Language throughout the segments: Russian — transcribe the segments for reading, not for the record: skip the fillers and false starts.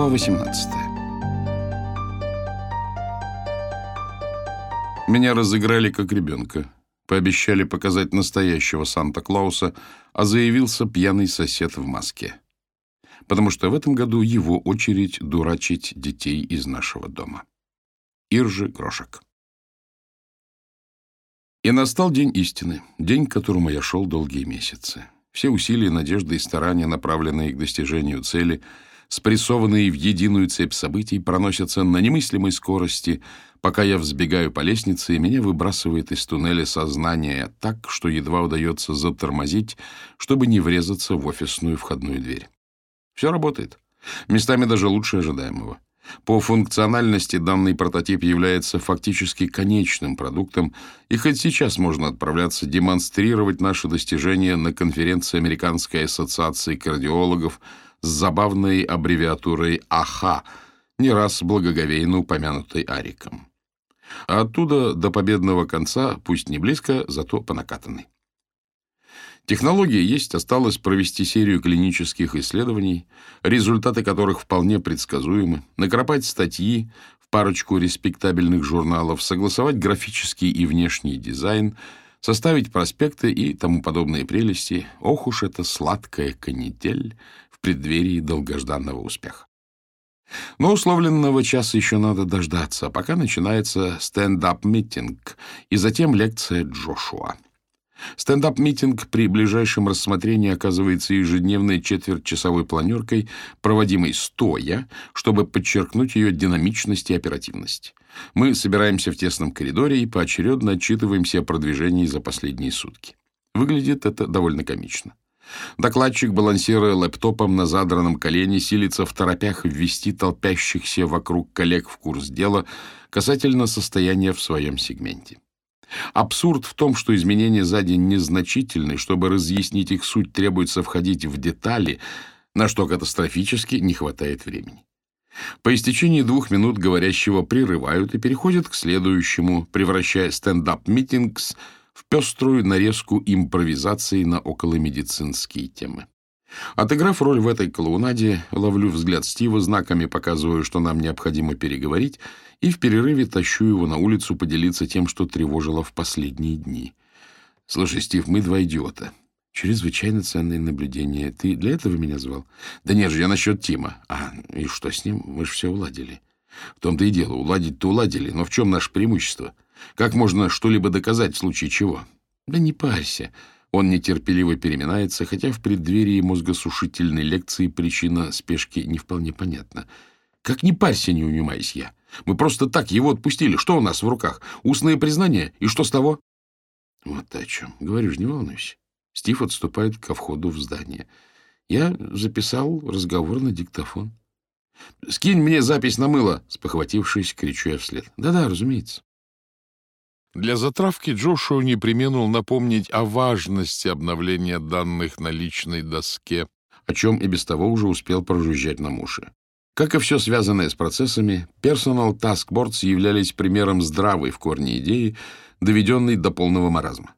Глава 18. Меня разыграли как ребенка. Пообещали показать настоящего Санта-Клауса, а заявился пьяный сосед в маске. Потому что в этом году его очередь дурачить детей из нашего дома. Иржи Грошек. И настал день истины, день, к которому я шел долгие месяцы. Все усилия, надежды и старания, направленные к достижению цели, спрессованные в единую цепь событий, проносятся на немыслимой скорости, пока я взбегаю по лестнице, и меня выбрасывает из туннеля сознание так, что едва удается затормозить, чтобы не врезаться в офисную входную дверь. Все работает. Местами даже лучше ожидаемого. По функциональности данный прототип является фактически конечным продуктом, и хоть сейчас можно отправляться демонстрировать наши достижения на конференции Американской ассоциации кардиологов с забавной аббревиатурой АХА, не раз благоговейно упомянутой Ариком. А оттуда до победного конца, пусть не близко, зато по накатанной. Технология есть, осталось провести серию клинических исследований, результаты которых вполне предсказуемы, накропать статьи в парочку респектабельных журналов, согласовать графический и внешний дизайн, составить проспекты и тому подобные прелести. Ох уж эта сладкая канитель в преддверии долгожданного успеха. Но условленного часа еще надо дождаться, пока начинается стендап-митинг и затем лекция Джошуа. Стендап-митинг при ближайшем рассмотрении оказывается ежедневной четвертьчасовой планеркой, проводимой стоя, чтобы подчеркнуть ее динамичность и оперативность. Мы собираемся в тесном коридоре и поочередно отчитываемся о продвижении за последние сутки. Выглядит это довольно комично. Докладчик, балансируя лэптопом на задранном колене, силится в торопях ввести толпящихся вокруг коллег в курс дела касательно состояния в своем сегменте. Абсурд в том, что изменения за день незначительны, чтобы разъяснить их суть, требуется входить в детали, на что катастрофически не хватает времени. По истечении 2 минут говорящего прерывают и переходят к следующему, превращая стендап-митингс в пеструю нарезку импровизаций на околомедицинские темы. Отыграв роль в этой клоунаде, ловлю взгляд Стива, знаками показываю, что нам необходимо переговорить, и в перерыве тащу его на улицу поделиться тем, что тревожило в последние дни. «Слушай, Стив, мы 2 идиота. Чрезвычайно ценные наблюдения. Ты для этого меня звал?» «Да нет же, я насчет Тима». «А, и что с ним? Мы же все уладили». «В том-то и дело. Уладить-то уладили, но в чем наше преимущество? Как можно что-либо доказать в случае чего?» «Да не парься». Он нетерпеливо переминается, хотя в преддверии мозгосушительной лекции причина спешки не вполне понятна. «Как не парься, не унимаюсь я. Мы просто так его отпустили. Что у нас в руках? Устные признания? И что с того?» «Вот о чем. Говорю же, не волнуйся». Стив отступает ко входу в здание. «Я записал разговор на диктофон». «Скинь мне запись на мыло!» — спохватившись, кричу я вслед. «Да-да, разумеется». Для затравки Джошуа не преминул напомнить о важности обновления данных на личной доске, о чем и без того уже успел прожужжать нам уши. Как и все связанное с процессами, Personal Task Boards являлись примером здравой в корне идеи, доведенной до полного маразма.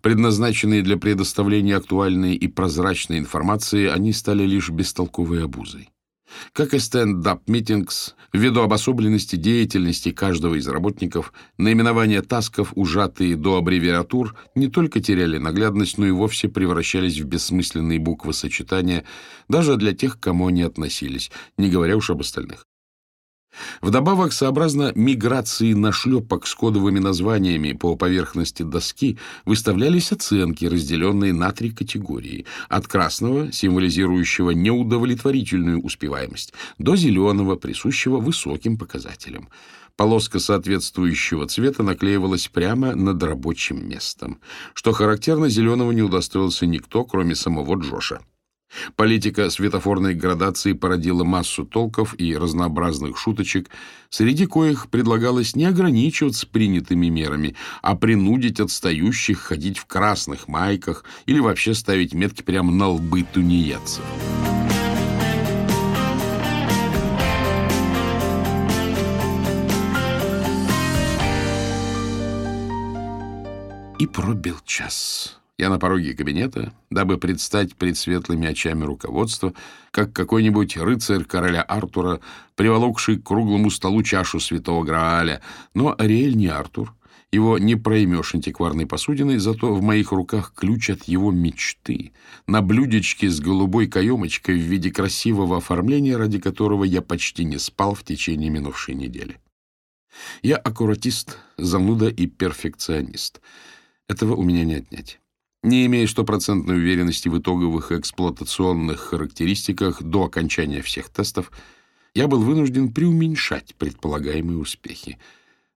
Предназначенные для предоставления актуальной и прозрачной информации, они стали лишь бестолковой обузой. Как и стендап-митингс, ввиду обособленности деятельности каждого из работников, наименования тасков, ужатые до аббревиатур, не только теряли наглядность, но и вовсе превращались в бессмысленные буквосочетания даже для тех, к кому они относились, не говоря уж об остальных. Вдобавок, сообразно миграции нашлепок с кодовыми названиями по поверхности доски, выставлялись оценки, разделенные на 3 категории. От красного, символизирующего неудовлетворительную успеваемость, до зеленого, присущего высоким показателям. Полоска соответствующего цвета наклеивалась прямо над рабочим местом. Что характерно, зеленого не удостоился никто, кроме самого Джоша. Политика светофорной градации породила массу толков и разнообразных шуточек, среди коих предлагалось не ограничиваться принятыми мерами, а принудить отстающих ходить в красных майках или вообще ставить метки прямо на лбы тунеядцев. И пробил час. Я на пороге кабинета, дабы предстать пред светлыми очами руководства, как какой-нибудь рыцарь короля Артура, приволокший к круглому столу чашу святого Грааля. Но Ариэль не Артур, его не проймешь антикварной посудиной, зато в моих руках ключ от его мечты. На блюдечке с голубой каемочкой в виде красивого оформления, ради которого я почти не спал в течение минувшей недели. Я аккуратист, зануда и перфекционист. Этого у меня не отнять. Не имея стопроцентной уверенности в итоговых эксплуатационных характеристиках до окончания всех тестов, я был вынужден преуменьшать предполагаемые успехи.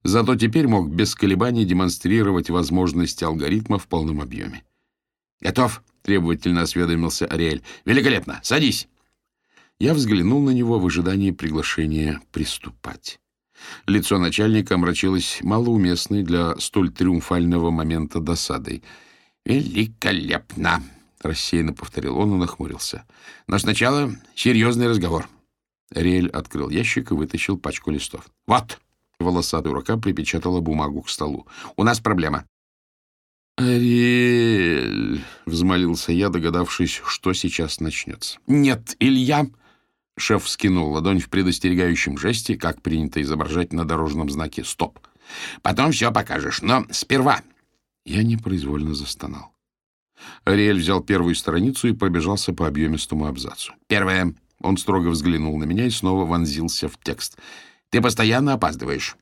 Зато теперь мог без колебаний демонстрировать возможности алгоритма в полном объеме. «Готов?» — требовательно осведомился Ариэль. «Великолепно! Садись!» Я взглянул на него в ожидании приглашения приступать. Лицо начальника омрачилось малоуместной для столь триумфального момента досадой. «Великолепно!» — рассеянно повторил он и нахмурился. «Но сначала серьезный разговор». Ариэль открыл ящик и вытащил пачку листов. «Вот!» Волосатая рука припечатала бумагу к столу. «У нас проблема». «Ариэль!» — взмолился я, догадавшись, что сейчас начнется. «Нет, Илья!» — шеф вскинул ладонь в предостерегающем жесте, как принято изображать на дорожном знаке «Стоп». «Потом все покажешь, но сперва...» Я непроизвольно застонал. Ариэль взял первую страницу и пробежался по объемистому абзацу. «Первое!» — он строго взглянул на меня и снова вонзился в текст. «Ты постоянно опаздываешь».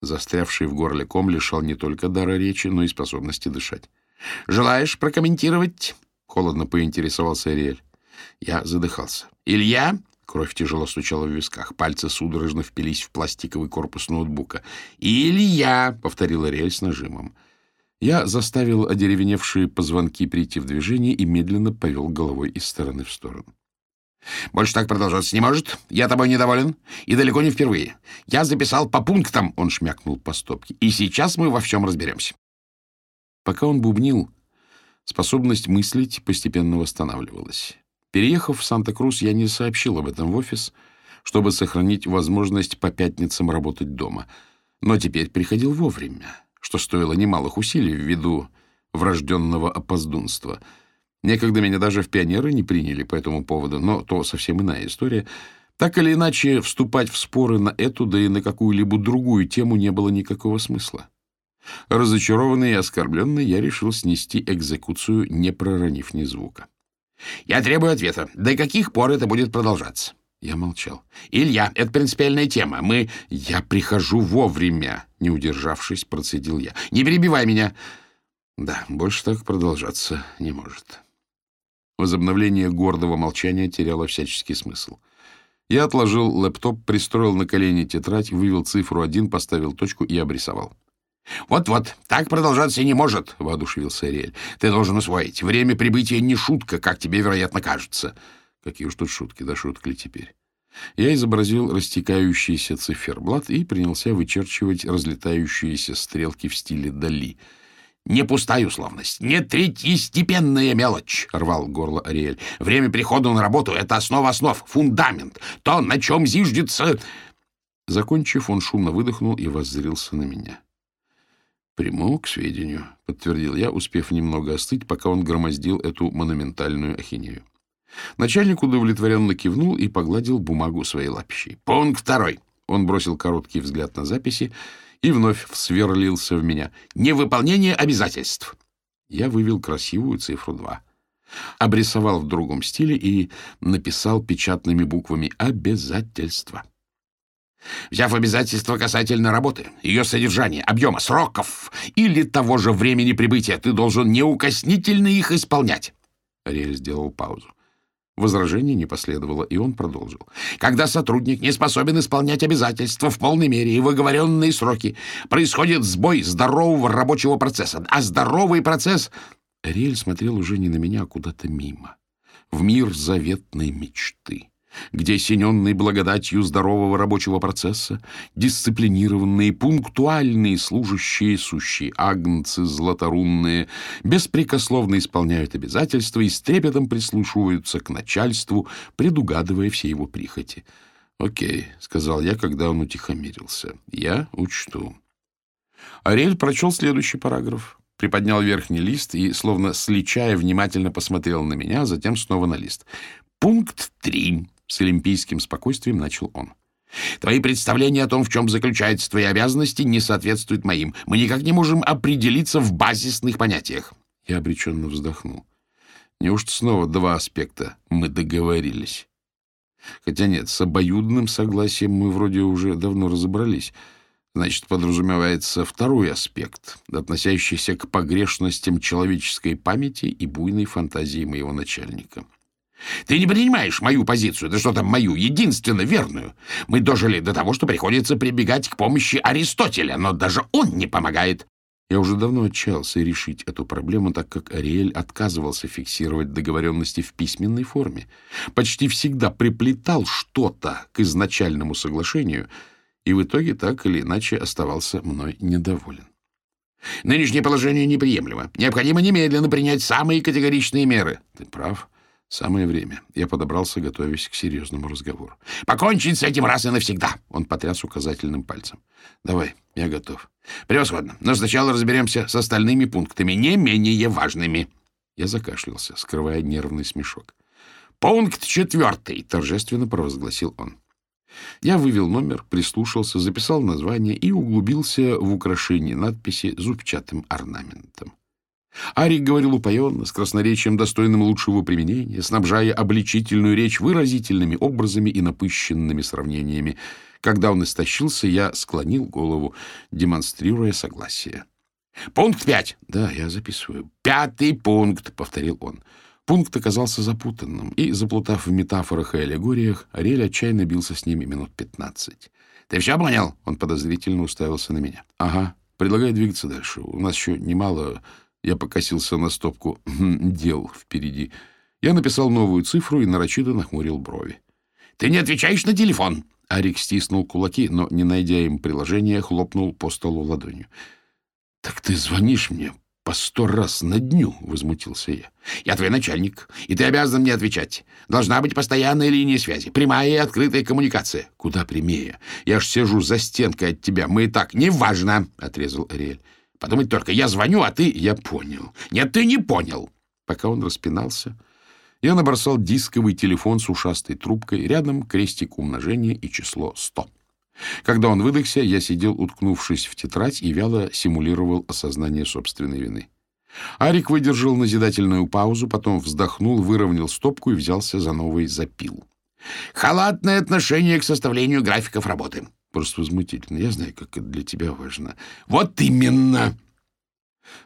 Застрявший в горле ком лишал не только дара речи, но и способности дышать. «Желаешь прокомментировать?» — холодно поинтересовался Ариэль. Я задыхался. «Илья?» — кровь тяжело стучала в висках. Пальцы судорожно впились в пластиковый корпус ноутбука. «Илья!» — повторил Ариэль с нажимом. Я заставил одеревеневшие позвонки прийти в движение и медленно повел головой из стороны в сторону. «Больше так продолжаться не может. Я тобой недоволен. И далеко не впервые. Я записал по пунктам», — он шмякнул по стопке. «И сейчас мы во всем разберемся». Пока он бубнил, способность мыслить постепенно восстанавливалась. Переехав в Санта-Крус, я не сообщил об этом в офис, чтобы сохранить возможность по пятницам работать дома. Но теперь приходил вовремя, что стоило немалых усилий ввиду врожденного опоздунства. Некогда меня даже в пионеры не приняли по этому поводу, но то совсем иная история. Так или иначе, вступать в споры на эту, да и на какую-либо другую тему не было никакого смысла. Разочарованный и оскорбленный, я решил снести экзекуцию, не проронив ни звука. «Я требую ответа. До каких пор это будет продолжаться?» Я молчал. «Илья, это принципиальная тема. Мы...» «Я прихожу вовремя», — не удержавшись, процедил я. «Не перебивай меня!» «Да, больше так продолжаться не может». Возобновление гордого молчания теряло всяческий смысл. Я отложил лэптоп, пристроил на колени тетрадь, вывел цифру 1, поставил точку и обрисовал. «Вот-вот, так продолжаться не может», — воодушевился Ариэль. «Ты должен усвоить. Время прибытия не шутка, как тебе, вероятно, кажется». Какие уж тут шутки, да шутка ли теперь. Я изобразил растекающийся циферблат и принялся вычерчивать разлетающиеся стрелки в стиле Дали. «Не пустая условность, не третьестепенная мелочь», — рвал горло Ариэль. «Время прихода на работу — это основа основ, фундамент, то, на чем зиждется...» Закончив, он шумно выдохнул и воззрился на меня. «Приму к сведению», — подтвердил я, успев немного остыть, пока он громоздил эту монументальную ахинею. Начальник удовлетворенно кивнул и погладил бумагу своей лапищей. «Пункт 2». Он бросил короткий взгляд на записи и вновь сверлился в меня. «Невыполнение обязательств!» Я вывел красивую цифру 2. Обрисовал в другом стиле и написал печатными буквами «Обязательства». «Взяв обязательства касательно работы, ее содержания, объема, сроков или того же времени прибытия, ты должен неукоснительно их исполнять!» Ариэль сделал паузу. Возражений не последовало, и он продолжил. «Когда сотрудник не способен исполнять обязательства в полной мере и в оговоренные сроки, происходит сбой здорового рабочего процесса. А здоровый процесс...» Ариэль смотрел уже не на меня, а куда-то мимо. В мир заветной мечты, где сененные благодатью здорового рабочего процесса дисциплинированные, пунктуальные служащие, сущие агнцы златорунные, беспрекословно исполняют обязательства и с трепетом прислушиваются к начальству, предугадывая все его прихоти. «Окей», — сказал я, когда он утихомирился, — «я учту». Ариэль прочел следующий параграф. приподнял верхний лист и, словно сличая, внимательно посмотрел на меня, затем снова на лист. «Пункт 3», — с олимпийским спокойствием начал он. «Твои представления о том, в чем заключаются твои обязанности, не соответствуют моим. Мы никак не можем определиться в базисных понятиях». Я обреченно вздохнул. Неужто снова два аспекта «мы договорились»? Хотя нет, с обоюдным согласием мы вроде уже давно разобрались. Значит, подразумевается второй аспект, относящийся к погрешностям человеческой памяти и буйной фантазии моего начальника. «Ты не принимаешь мою позицию, да что там мою, единственно верную. Мы дожили до того, что приходится прибегать к помощи Аристотеля, но даже он не помогает». Я уже давно отчаялся решить эту проблему, так как Ариэль отказывался фиксировать договоренности в письменной форме, почти всегда приплетал что-то к изначальному соглашению и в итоге так или иначе оставался мной недоволен. «Нынешнее положение неприемлемо. Необходимо немедленно принять самые категоричные меры». «Ты прав. Самое время». Я подобрался, готовясь к серьезному разговору. «Покончить с этим раз и навсегда!» Он потряс указательным пальцем. «Давай, я готов». «Превосходно. Но сначала разберемся с остальными пунктами, не менее важными». Я закашлялся, скрывая нервный смешок. «Пункт 4», — торжественно провозгласил он. Я вывел номер, прислушался, записал название и углубился в украшение надписи зубчатым орнаментом. Арик говорил упоенно, с красноречием, достойным лучшего применения, снабжая обличительную речь выразительными образами и напыщенными сравнениями. Когда он истощился, я склонил голову, демонстрируя согласие. «Пункт 5!» «Да, я записываю». «Пятый пункт!» — повторил он. Пункт оказался запутанным, и, заплутав в метафорах и аллегориях, Ариэль отчаянно бился с ними 15 минут. «Ты все понял?» — он подозрительно уставился на меня. «Ага. Предлагаю двигаться дальше. У нас еще немало...» Я покосился на стопку дел впереди. Я написал новую цифру и нарочито нахмурил брови. «Ты не отвечаешь на телефон!» Арик стиснул кулаки, но, не найдя им приложения, хлопнул по столу ладонью. «Так ты звонишь мне по 100 раз на дню!» — возмутился я. «Я твой начальник, и ты обязан мне отвечать. Должна быть постоянная линия связи, прямая и открытая коммуникация». «Куда прямее? Я ж сижу за стенкой от тебя. Мы и так...» «Неважно!» — отрезал Ариэль. «Подумать только, я звоню, а ты...» «Я понял». «Нет, ты не понял». Пока он распинался, я набросал дисковый телефон с ушастой трубкой, рядом крестик умножения и число 100. Когда он выдохся, я сидел, уткнувшись в тетрадь, и вяло симулировал осознание собственной вины. Арик выдержал назидательную паузу, потом вздохнул, выровнял стопку и взялся за новый запил. «Халатное отношение к составлению графиков работы». «Просто возмутительно. Я знаю, как это для тебя важно». «Вот именно!»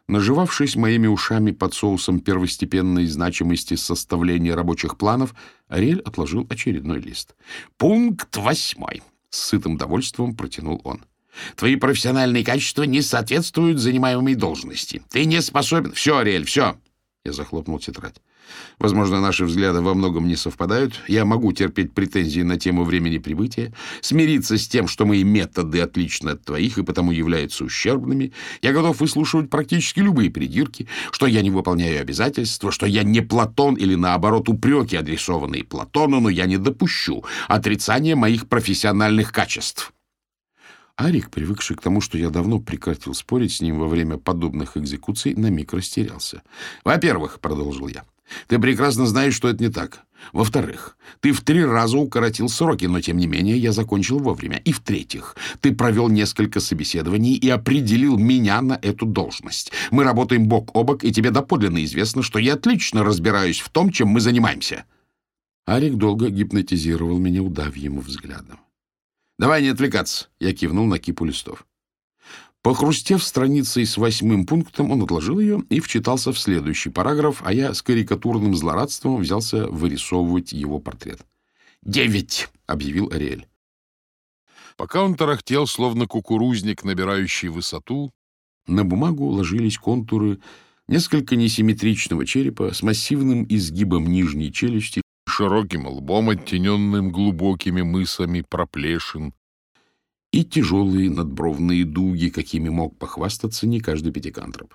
Наживавшись моими ушами под соусом первостепенной значимости составления рабочих планов, Ариэль отложил очередной лист. «Пункт 8», — с сытым довольством протянул он. «Твои профессиональные качества не соответствуют занимаемой должности. Ты не способен...» «Все, Ариэль, все!» Я захлопнул тетрадь. «Возможно, наши взгляды во многом не совпадают. Я могу терпеть претензии на тему времени прибытия, смириться с тем, что мои методы отличны от твоих и потому являются ущербными. Я готов выслушивать практически любые придирки, что я не выполняю обязательства, что я не Платон или, наоборот, упреки, адресованные Платону, но я не допущу отрицания моих профессиональных качеств». Арик, привыкший к тому, что я давно прекратил спорить с ним во время подобных экзекуций, на миг растерялся. «Во-первых, — продолжил я, — ты прекрасно знаешь, что это не так. Во-вторых, ты в 3 раза укоротил сроки, но, тем не менее, я закончил вовремя. И, в-третьих, ты провел несколько собеседований и определил меня на эту должность. Мы работаем бок о бок, и тебе доподлинно известно, что я отлично разбираюсь в том, чем мы занимаемся». Арик долго гипнотизировал меня удавьим взглядом. «Давай не отвлекаться!» — я кивнул на кипу листов. Похрустев страницей с 8-м пунктом, он отложил ее и вчитался в следующий параграф, а я с карикатурным злорадством взялся вырисовывать его портрет. «9!» — объявил Ариэль. Пока он тарахтел, словно кукурузник, набирающий высоту, на бумагу ложились контуры несколько несимметричного черепа с массивным изгибом нижней челюсти, широким лбом, оттененным глубокими мысами проплешин, и тяжелые надбровные дуги, какими мог похвастаться не каждый пятикантроп.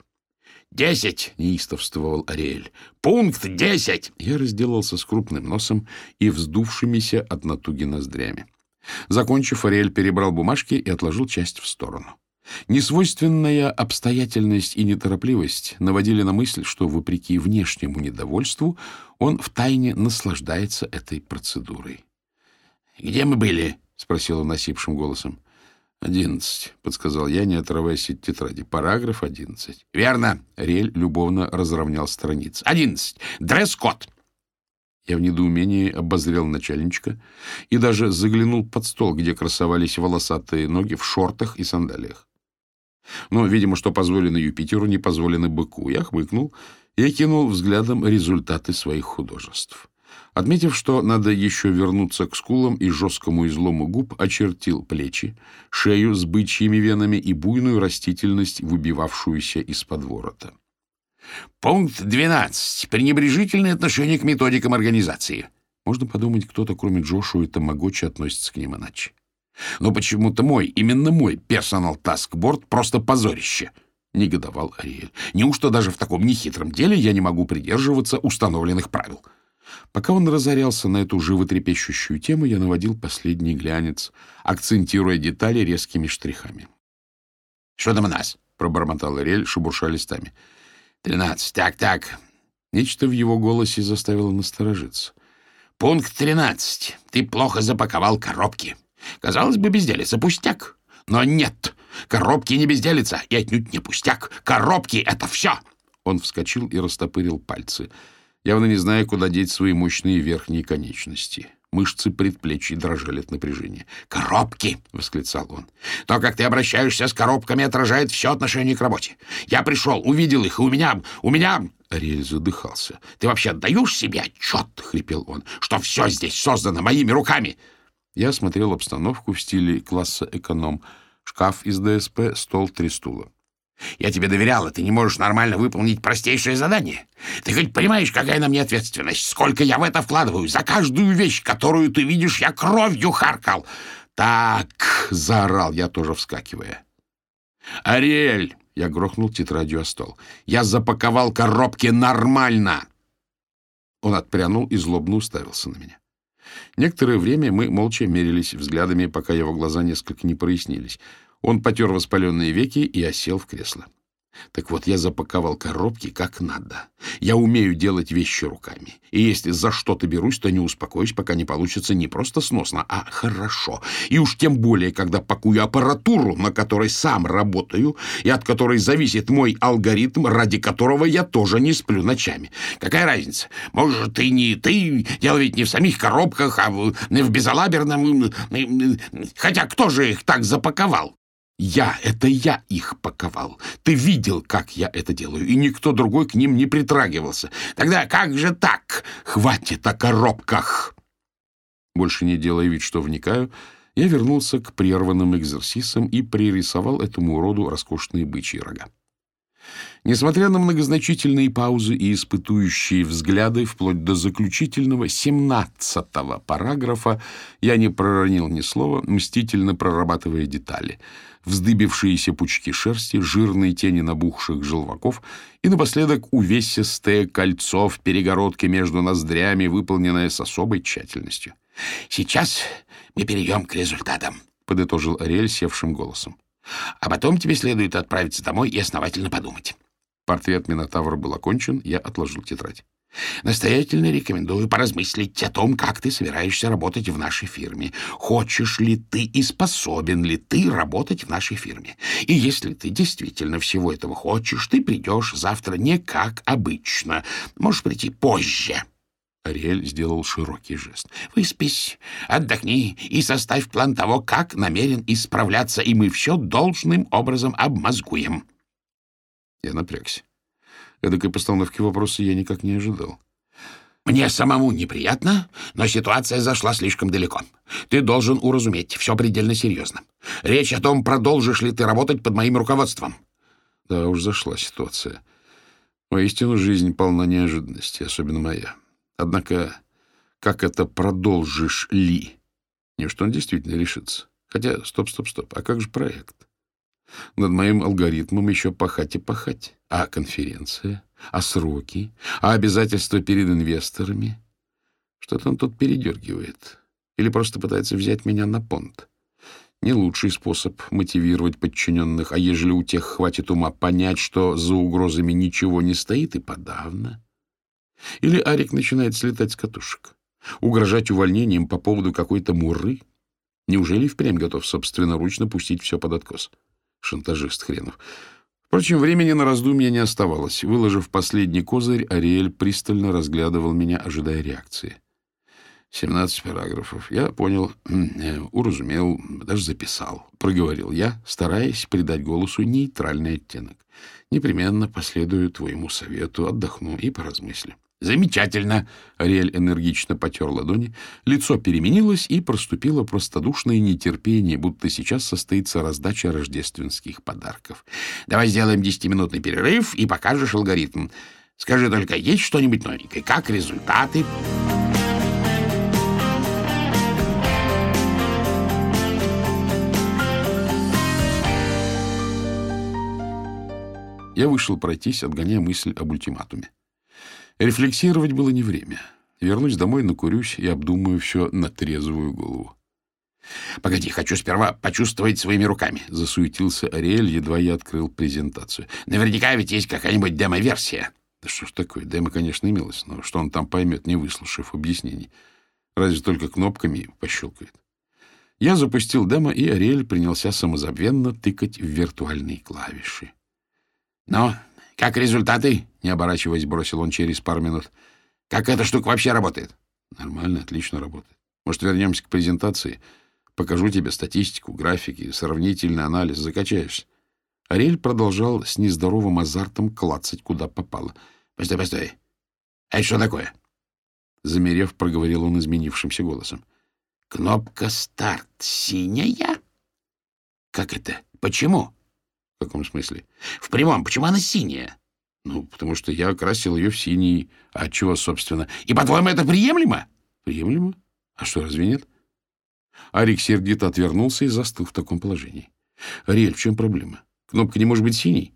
«10!» — неистовствовал Ариэль. «Пункт 10!» Я разделался с крупным носом и вздувшимися от натуги ноздрями. Закончив, Ариэль перебрал бумажки и отложил часть в сторону. Несвойственная обстоятельность и неторопливость наводили на мысль, что, вопреки внешнему недовольству, он втайне наслаждается этой процедурой. — Где мы были? — спросил он осипшим голосом. — 11, — подсказал я, не отрываясь от тетради. — Параграф 11. — Верно! — Рель любовно разровнял страницы. — 11! Дресс-код! Я в недоумении обозрел начальничка и даже заглянул под стол, где красовались волосатые ноги в шортах и сандалиях. Но, видимо, что позволено Юпитеру, не позволено быку. Я хмыкнул и окинул взглядом результаты своих художеств. Отметив, что надо еще вернуться к скулам и жесткому излому губ, очертил плечи, шею с бычьими венами и буйную растительность, выбивавшуюся из-под ворота. Пункт 12. Пренебрежительное отношение к методикам организации. Можно подумать, кто-то, кроме Джошуа и Томагочи, относится к ним иначе. Но почему-то именно мой персонал таскборд просто позорище, негодовал Ариэль. Неужто даже в таком нехитром деле я не могу придерживаться установленных правил? Пока он разорялся на эту животрепещущую тему, я наводил последний глянец, акцентируя детали резкими штрихами. — Что там у нас? — пробормотал Ирель, шебурша листами. — 13. Так. Нечто в его голосе заставило насторожиться. — Пункт 13. Ты плохо запаковал коробки. Казалось бы, безделица пустяк. Но нет, коробки не безделица, и отнюдь не пустяк. Коробки — это все! Он вскочил и растопырил пальцы, явно не зная, куда деть свои мощные верхние конечности. Мышцы предплечий дрожали от напряжения. «Коробки!» — восклицал он. «То, как ты обращаешься с коробками, отражает все отношение к работе. Я пришел, увидел их, и у меня...» Ариэль задыхался. «Ты вообще отдаешь себе отчет?» — хрипел он. «Что все здесь создано моими руками!» Я осмотрел обстановку в стиле класса эконом. Шкаф из ДСП, стол, 3 стула. Я тебе доверяла, ты не можешь нормально выполнить простейшее задание. Ты хоть понимаешь, какая на мне ответственность? Сколько я в это вкладываю? За каждую вещь, которую ты видишь, я кровью харкал. Так, заорал я, тоже вскакивая. Ариэль, я грохнул тетрадью о стол. Я запаковал коробки нормально. Он отпрянул и злобно уставился на меня. Некоторое время мы молча мерились взглядами, пока его глаза несколько не прояснились. Он потер воспаленные веки и осел в кресло. Так вот, я запаковал коробки как надо. Я умею делать вещи руками. И если за что-то берусь, то не успокоюсь, пока не получится не просто сносно, а хорошо. И уж тем более, когда пакую аппаратуру, на которой сам работаю, и от которой зависит мой алгоритм, ради которого я тоже не сплю ночами. Какая разница? Может, и не ты. Дело ведь не в самих коробках, а в безалаберном. Хотя кто же их так запаковал? Это я их паковал. Ты видел, как я это делаю, и никто другой к ним не притрагивался. Тогда как же так? Хватит о коробках! Больше не делая вид, что вникаю, я вернулся к прерванным экзерсисам и пририсовал этому уроду роскошные бычьи рога. Несмотря на многозначительные паузы и испытующие взгляды, вплоть до заключительного 17-го параграфа, я не проронил ни слова, мстительно прорабатывая детали, вздыбившиеся пучки шерсти, жирные тени набухших желваков и напоследок увесистое кольцо в перегородке между ноздрями, выполненное с особой тщательностью. «Сейчас мы перейдем к результатам», — подытожил Ариэль севшим голосом. А потом тебе следует отправиться домой и основательно подумать. Портрет Минотавра был окончен, я отложил тетрадь. Настоятельно рекомендую поразмыслить о том, как ты собираешься работать в нашей фирме. Хочешь ли ты и способен ли ты работать в нашей фирме? И если ты действительно всего этого хочешь, ты придешь завтра не как обычно. Можешь прийти позже. Ариэль сделал широкий жест. «Выспись, отдохни и составь план того, как намерен исправляться, и мы все должным образом обмозгуем». Я напрягся. Эдакой постановки вопроса я никак не ожидал. «Мне самому неприятно, но ситуация зашла слишком далеко. Ты должен уразуметь, все предельно серьезно. Речь о том, продолжишь ли ты работать под моим руководством». Да уж зашла ситуация. Воистину, жизнь полна неожиданностей, особенно моя. Однако, как это «продолжишь ли»? Неужто он действительно решится? Хотя, стоп, а как же проект? Над моим алгоритмом еще пахать и пахать. А конференция? А сроки? А обязательства перед инвесторами? Что-то он тут передергивает. Или просто пытается взять меня на понт. Не лучший способ мотивировать подчиненных, а ежели у тех хватит ума понять, что за угрозами ничего не стоит, и подавно. Или Арик начинает слетать с катушек, угрожать увольнением по поводу какой-то муры. Неужели впрямь готов собственноручно пустить все под откос? Шантажист хренов. Впрочем, времени на раздумья не оставалось. Выложив последний козырь, Ариэль пристально разглядывал меня, ожидая реакции. 17 параграфов. Я понял, уразумел, даже записал. Проговорил я, стараясь придать голосу нейтральный оттенок. Непременно последую твоему совету, отдохну и поразмыслю. Замечательно! Ариэль энергично потер ладони. Лицо переменилось и проступило простодушное нетерпение, будто сейчас состоится раздача рождественских подарков. Давай сделаем 10-минутный перерыв и покажешь алгоритм. Скажи только, есть что-нибудь новенькое? Как результаты? Я вышел пройтись, отгоняя мысль об ультиматуме. Рефлексировать было не время. Вернусь домой, накурюсь и обдумаю все на трезвую голову. — Погоди, хочу сперва почувствовать своими руками, — засуетился Ариэль, едва я открыл презентацию. — Наверняка ведь есть какая-нибудь демо-версия. — Да что ж такое, демо, конечно, имелось, но что он там поймет, не выслушав объяснений? Разве только кнопками пощелкает. Я запустил демо, и Ариэль принялся самозабвенно тыкать в виртуальные клавиши. «Ну, как результаты?» — не оборачиваясь, бросил он через пару минут. «Как эта штука вообще работает?» «Нормально, отлично работает. Может, вернемся к презентации? Покажу тебе статистику, графики, сравнительный анализ. Закачаешься?» Ариэль продолжал с нездоровым азартом клацать, куда попало. «Постой, постой. А это что такое?» Замерев, проговорил он изменившимся голосом. «Кнопка «Старт» синяя? Как это? Почему?» — В каком смысле? — В прямом. Почему она синяя? — Ну, потому что я красил ее в синий. А от чего, собственно? — И, по-твоему, это приемлемо? — Приемлемо? А что, разве нет? Арик сердито отвернулся и застыл в таком положении. — Ариэль, в чем проблема? Кнопка не может быть синей?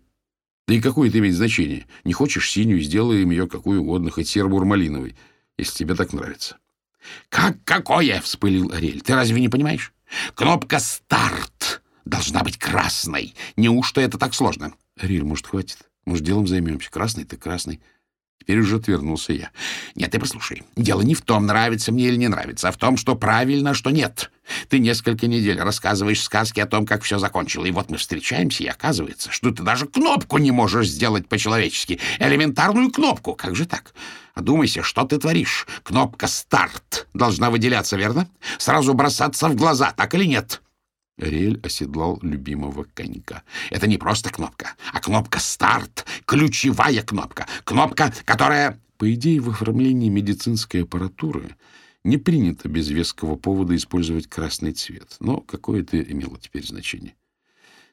Да и какое это имеет значение? Не хочешь синюю, сделаем ее какую угодно, хоть серо-бурмалиновой, если тебе так нравится. — Как какое? — вспылил Ариэль. — Ты разве не понимаешь? Кнопка «Старт» должна быть красной. Неужто это так сложно? Риль, может, хватит? Может, делом займемся? Красный ты красный. Теперь уже отвернулся я. Нет, ты послушай. Дело не в том, нравится мне или не нравится, а в том, что правильно, а что нет. Ты несколько недель рассказываешь сказки о том, как все закончилось. И вот мы встречаемся, и оказывается, что ты даже кнопку не можешь сделать по-человечески. Элементарную кнопку. Как же так? Одумайся, что ты творишь. Кнопка «Старт» должна выделяться, верно? Сразу бросаться в глаза, так или нет? Ариэль оседлал любимого конька. Это не просто кнопка, а кнопка «Старт», ключевая кнопка. Кнопка, которая... По идее, в оформлении медицинской аппаратуры не принято без веского повода использовать красный цвет, но какое-то имело теперь значение.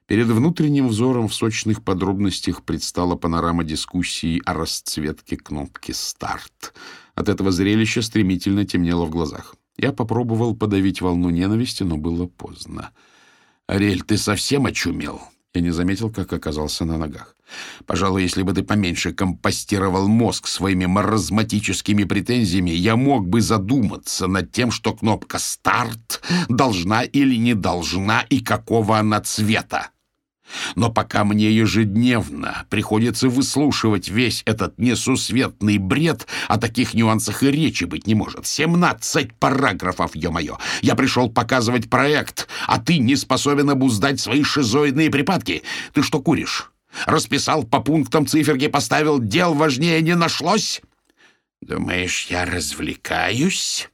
Перед внутренним взором в сочных подробностях предстала панорама дискуссии о расцветке кнопки «Старт». От этого зрелища стремительно темнело в глазах. Я попробовал подавить волну ненависти, но было поздно. «Ариэль, ты совсем очумел?» Я не заметил, как оказался на ногах. «Пожалуй, если бы ты поменьше компостировал мозг своими маразматическими претензиями, я мог бы задуматься над тем, что кнопка «Старт» должна или не должна, и какого она цвета. Но пока мне ежедневно приходится выслушивать весь этот несусветный бред, о таких нюансах и речи быть не может. 17 параграфов, ё-моё! Я пришел показывать проект, а ты не способен обуздать свои шизоидные припадки. Ты что, куришь? Расписал по пунктам циферки, поставил, дел важнее не нашлось? Думаешь, я развлекаюсь?»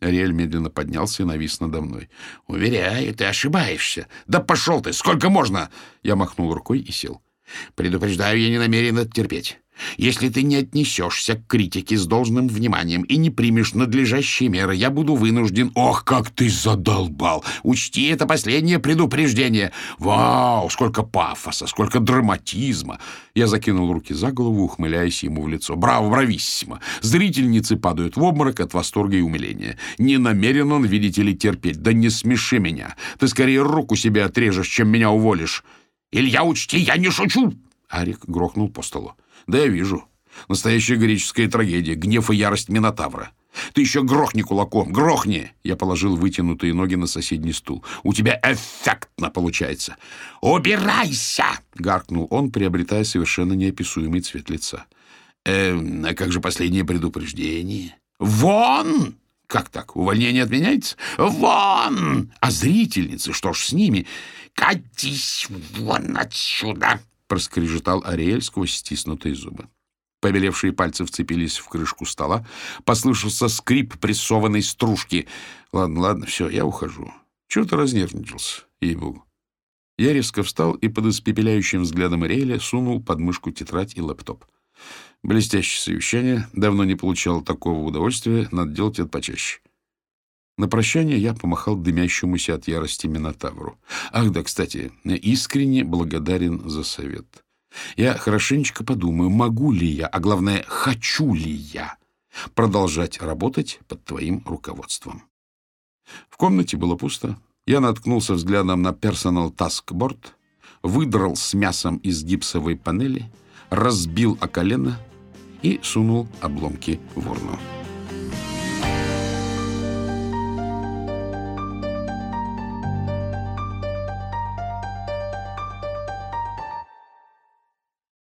Ариэль медленно поднялся и навис надо мной. «Уверяю, ты ошибаешься». «Да пошел ты! Сколько можно?» Я махнул рукой и сел. «Предупреждаю, я не намерен это терпеть. Если ты не отнесешься к критике с должным вниманием и не примешь надлежащие меры, я буду вынужден...» «Ох, как ты задолбал! Учти, это последнее предупреждение!» «Вау! Сколько пафоса! Сколько драматизма!» Я закинул руки за голову, ухмыляясь ему в лицо. «Браво, брависсимо! Зрительницы падают в обморок от восторга и умиления. Не намерен он, видите ли, терпеть. Да не смеши меня! Ты скорее руку себе отрежешь, чем меня уволишь!» «Илья, учти, я не шучу!» Арик грохнул по столу. «Да я вижу. Настоящая греческая трагедия, гнев и ярость Минотавра. Ты еще грохни кулаком, грохни! Я положил вытянутые ноги на соседний стул. У тебя эффектно получается. Убирайся! Гаркнул он, приобретая совершенно неописуемый цвет лица. А как же последнее предупреждение? Вон! Как так? Увольнение отменяется? Вон! А зрительницы, что ж с ними? Катись вон отсюда! Проскрежетал Ариэль сквозь стиснутые зубы. Побелевшие пальцы вцепились в крышку стола. Послышался скрип прессованной стружки. Ладно, ладно, все, я ухожу. Чего ты разнервничался, ей-богу. Я резко встал и под испепеляющим взглядом Ариэля сунул под мышку тетрадь и лэптоп. Блестящее совещание. Давно не получал такого удовольствия. Надо делать это почаще. На прощание я помахал дымящемуся от ярости Минотавру. Ах да, кстати, искренне благодарен за совет. Я хорошенечко подумаю, могу ли я, а главное, хочу ли я продолжать работать под твоим руководством. В комнате было пусто. Я наткнулся взглядом на Personal Task Board, выдрал с мясом из гипсовой панели, разбил о колено и сунул обломки в урну.